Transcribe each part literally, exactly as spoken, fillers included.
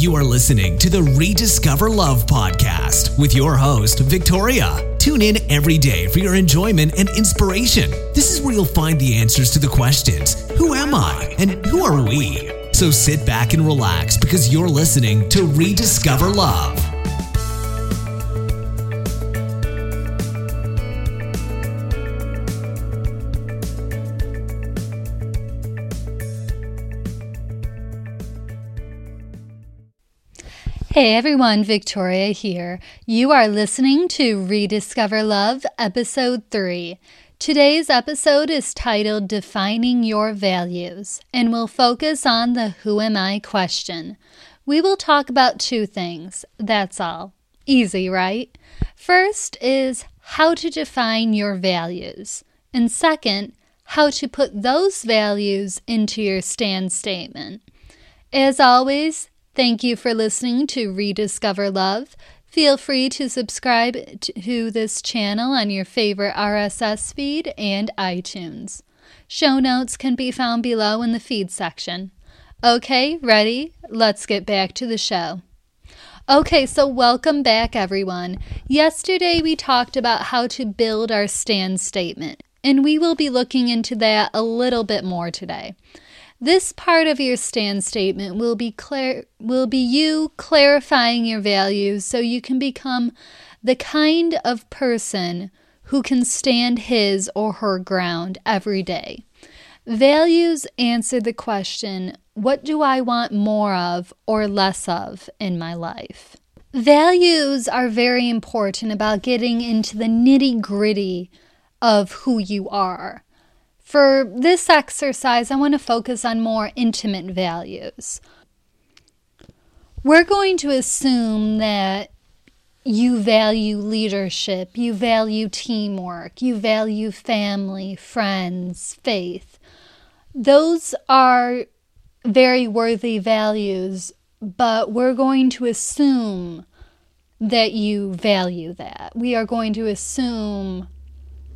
You are listening to the Rediscover Love podcast with your host, Victoria. Tune in every day for your enjoyment and inspiration. This is where you'll find the answers to the questions, who am I and who are we? So sit back and relax because you're listening to Rediscover Love. Hey everyone, Victoria here. You are listening to Rediscover Love, Episode three. Today's episode is titled Defining Your Values, and we'll focus on the Who Am I question. We will talk about two things, that's all. Easy, right? First is how to define your values, and second, how to put those values into your stand statement. As always, thank you for listening to Rediscover Love. Feel free to subscribe to this channel on your favorite R S S feed and iTunes. Show notes can be found below in the feed section. Okay, ready? Let's get back to the show. Okay, so welcome back, everyone. Yesterday we talked about how to build our stand statement, and we will be looking into that a little bit more today. This part of your stand statement will be clar- will be you clarifying your values so you can become the kind of person who can stand his or her ground every day. Values answer the question, what do I want more of or less of in my life? Values are very important about getting into the nitty-gritty of who you are. For this exercise, I want to focus on more intimate values. We're going to assume that you value leadership, you value teamwork, you value family, friends, faith. Those are very worthy values, but we're going to assume that you value that. We are going to assume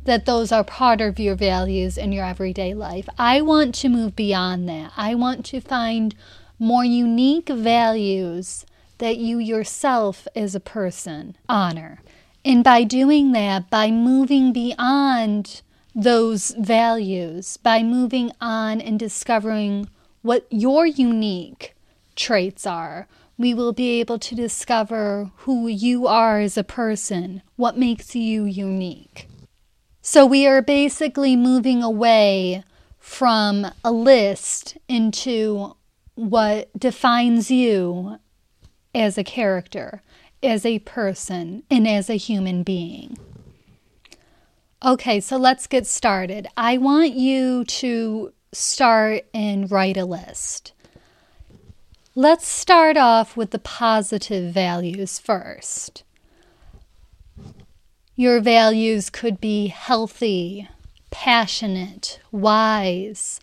that those are part of your values in your everyday life. I want to move beyond that. I want to find more unique values that you yourself as a person honor. And by doing that, by moving beyond those values, by moving on and discovering what your unique traits are, we will be able to discover who you are as a person, what makes you unique. So we are basically moving away from a list into what defines you as a character, as a person, and as a human being. Okay, so let's get started. I want you to start and write a list. Let's start off with the positive values first. Your values could be healthy, passionate, wise.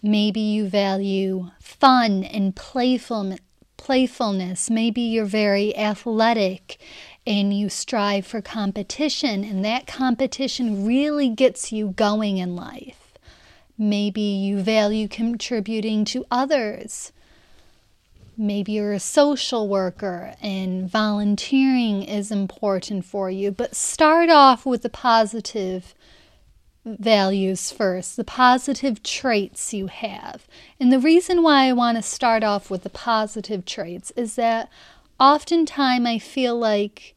Maybe you value fun and playful, playfulness. Maybe you're very athletic and you strive for competition, and that competition really gets you going in life. Maybe you value contributing to others. Maybe you're a social worker and volunteering is important for you, but start off with the positive values first, the positive traits you have. And the reason why I want to start off with the positive traits is that oftentimes I feel like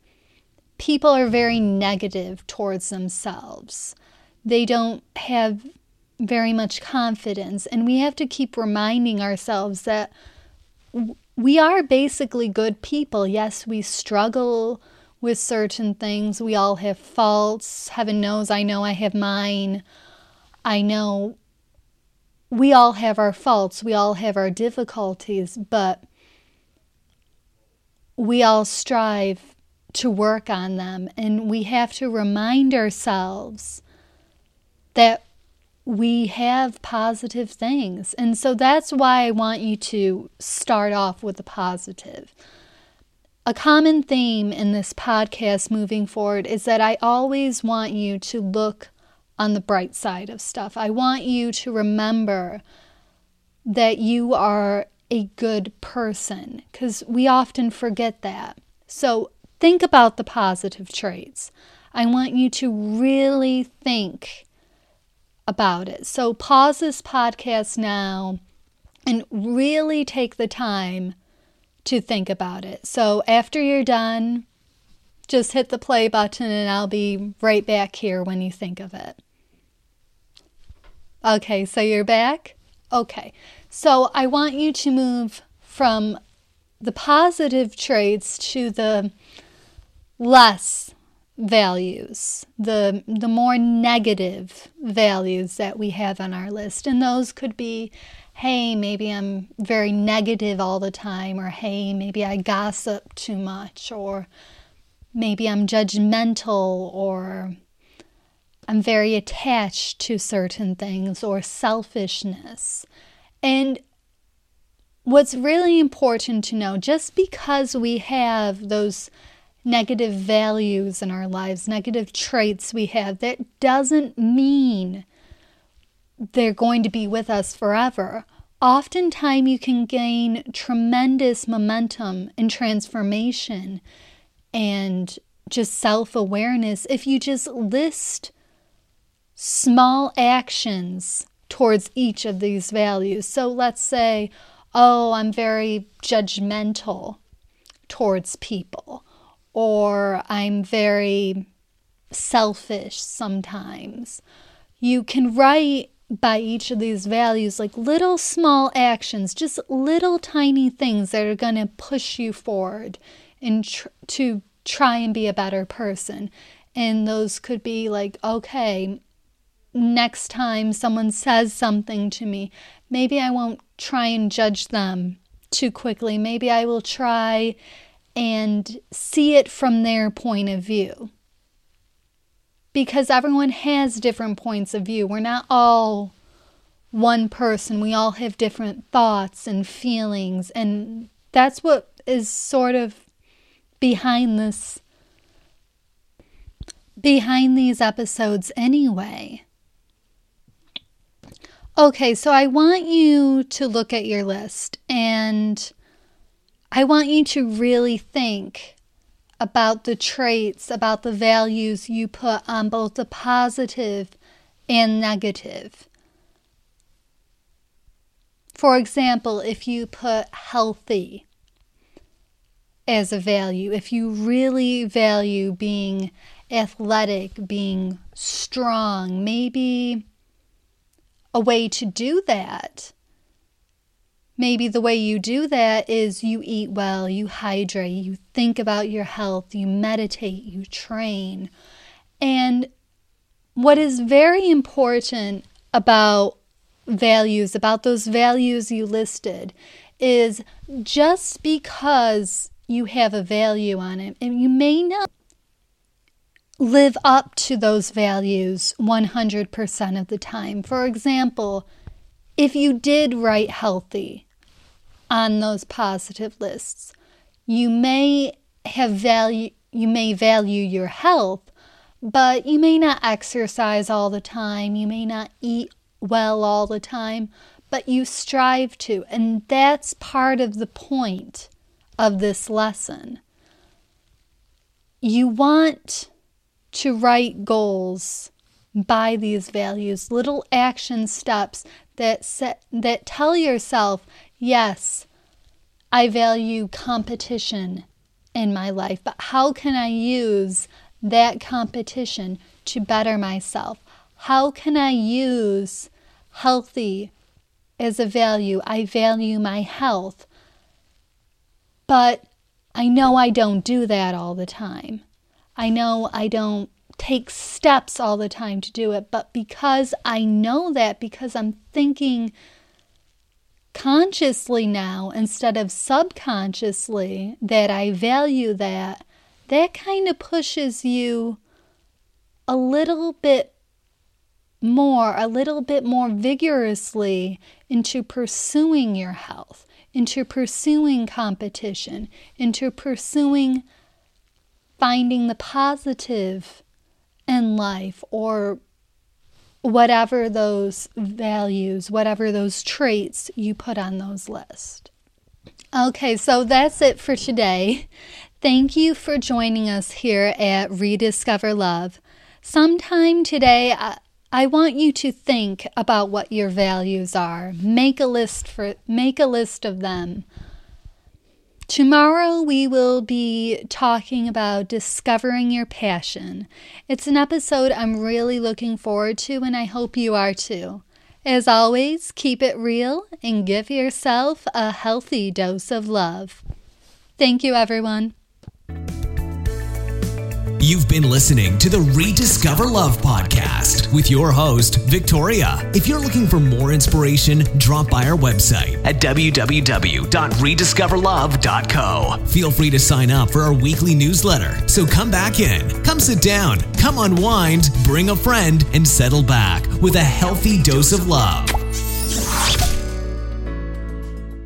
people are very negative towards themselves. They don't have very much confidence, and we have to keep reminding ourselves that we are basically good people. Yes, we struggle with certain things. We all have faults. Heaven knows I know I have mine. I know we all have our faults. We all have our difficulties, but we all strive to work on them. And we have to remind ourselves that we have positive things. And so that's why I want you to start off with the positive. A common theme in this podcast moving forward is that I always want you to look on the bright side of stuff. I want you to remember that you are a good person, because we often forget that. So think about the positive traits. I want you to really think about it. So pause this podcast now and really take the time to think about it. So after you're done, just hit the play button and I'll be right back here when you think of it. Okay, so you're back? Okay, so I want you to move from the positive traits to the less values, the the more negative values that we have on our list. And those could be, hey, maybe I'm very negative all the time, or hey, maybe I gossip too much, or maybe I'm judgmental, or I'm very attached to certain things, or selfishness. And what's really important to know, just because we have those negative values in our lives, negative traits we have, that doesn't mean they're going to be with us forever. Oftentimes you can gain tremendous momentum and transformation and just self-awareness if you just list small actions towards each of these values. So let's say, oh, I'm very judgmental towards people, or I'm very selfish sometimes. You can write by each of these values like little small actions, just little tiny things that are going to push you forward and tr- to try and be a better person. And those could be like, okay, next time someone says something to me, maybe I won't try and judge them too quickly. Maybe I will try and see it from their point of view, because everyone has different points of view. We're not all one person. We all have different thoughts and feelings, and that's what is sort of behind this, behind these episodes anyway. Okay, so I want you to look at your list, and I want you to really think about the traits, about the values you put on both the positive and negative. For example, if you put healthy as a value, if you really value being athletic, being strong, maybe a way to do that, maybe the way you do that is you eat well, you hydrate, you think about your health, you meditate, you train. And what is very important about values, about those values you listed, is just because you have a value on it, and you may not live up to those values one hundred percent of the time. For example, if you did write healthy on those positive lists, you may have value, you may value your health, but you may not exercise all the time, you may not eat well all the time, but you strive to, and that's part of the point of this lesson. You want to write goals by these values, little action steps that set, that tell yourself, yes, I value competition in my life, but how can I use that competition to better myself? How can I use healthy as a value? I value my health, but I know I don't do that all the time. I know I don't take steps all the time to do it, but because I know that, because I'm thinking consciously now instead of subconsciously that I value that, that kind of pushes you a little bit more, a little bit more vigorously into pursuing your health, into pursuing competition, into pursuing finding the positive in life, or whatever those values, whatever those traits you put on those lists. Okay, so that's it for today. Thank you for joining us here at Rediscover Love. Sometime today, I, I want you to think about what your values are. Make a list for make a list of them. Tomorrow we will be talking about discovering your passion. It's an episode I'm really looking forward to, and I hope you are too. As always, keep it real and give yourself a healthy dose of love. Thank you, everyone. You've been listening to the Rediscover Love podcast with your host, Victoria. If you're looking for more inspiration, drop by our website at w w w dot rediscover love dot co. Feel free to sign up for our weekly newsletter. So come back in, come sit down, come unwind, bring a friend, and settle back with a healthy dose of love.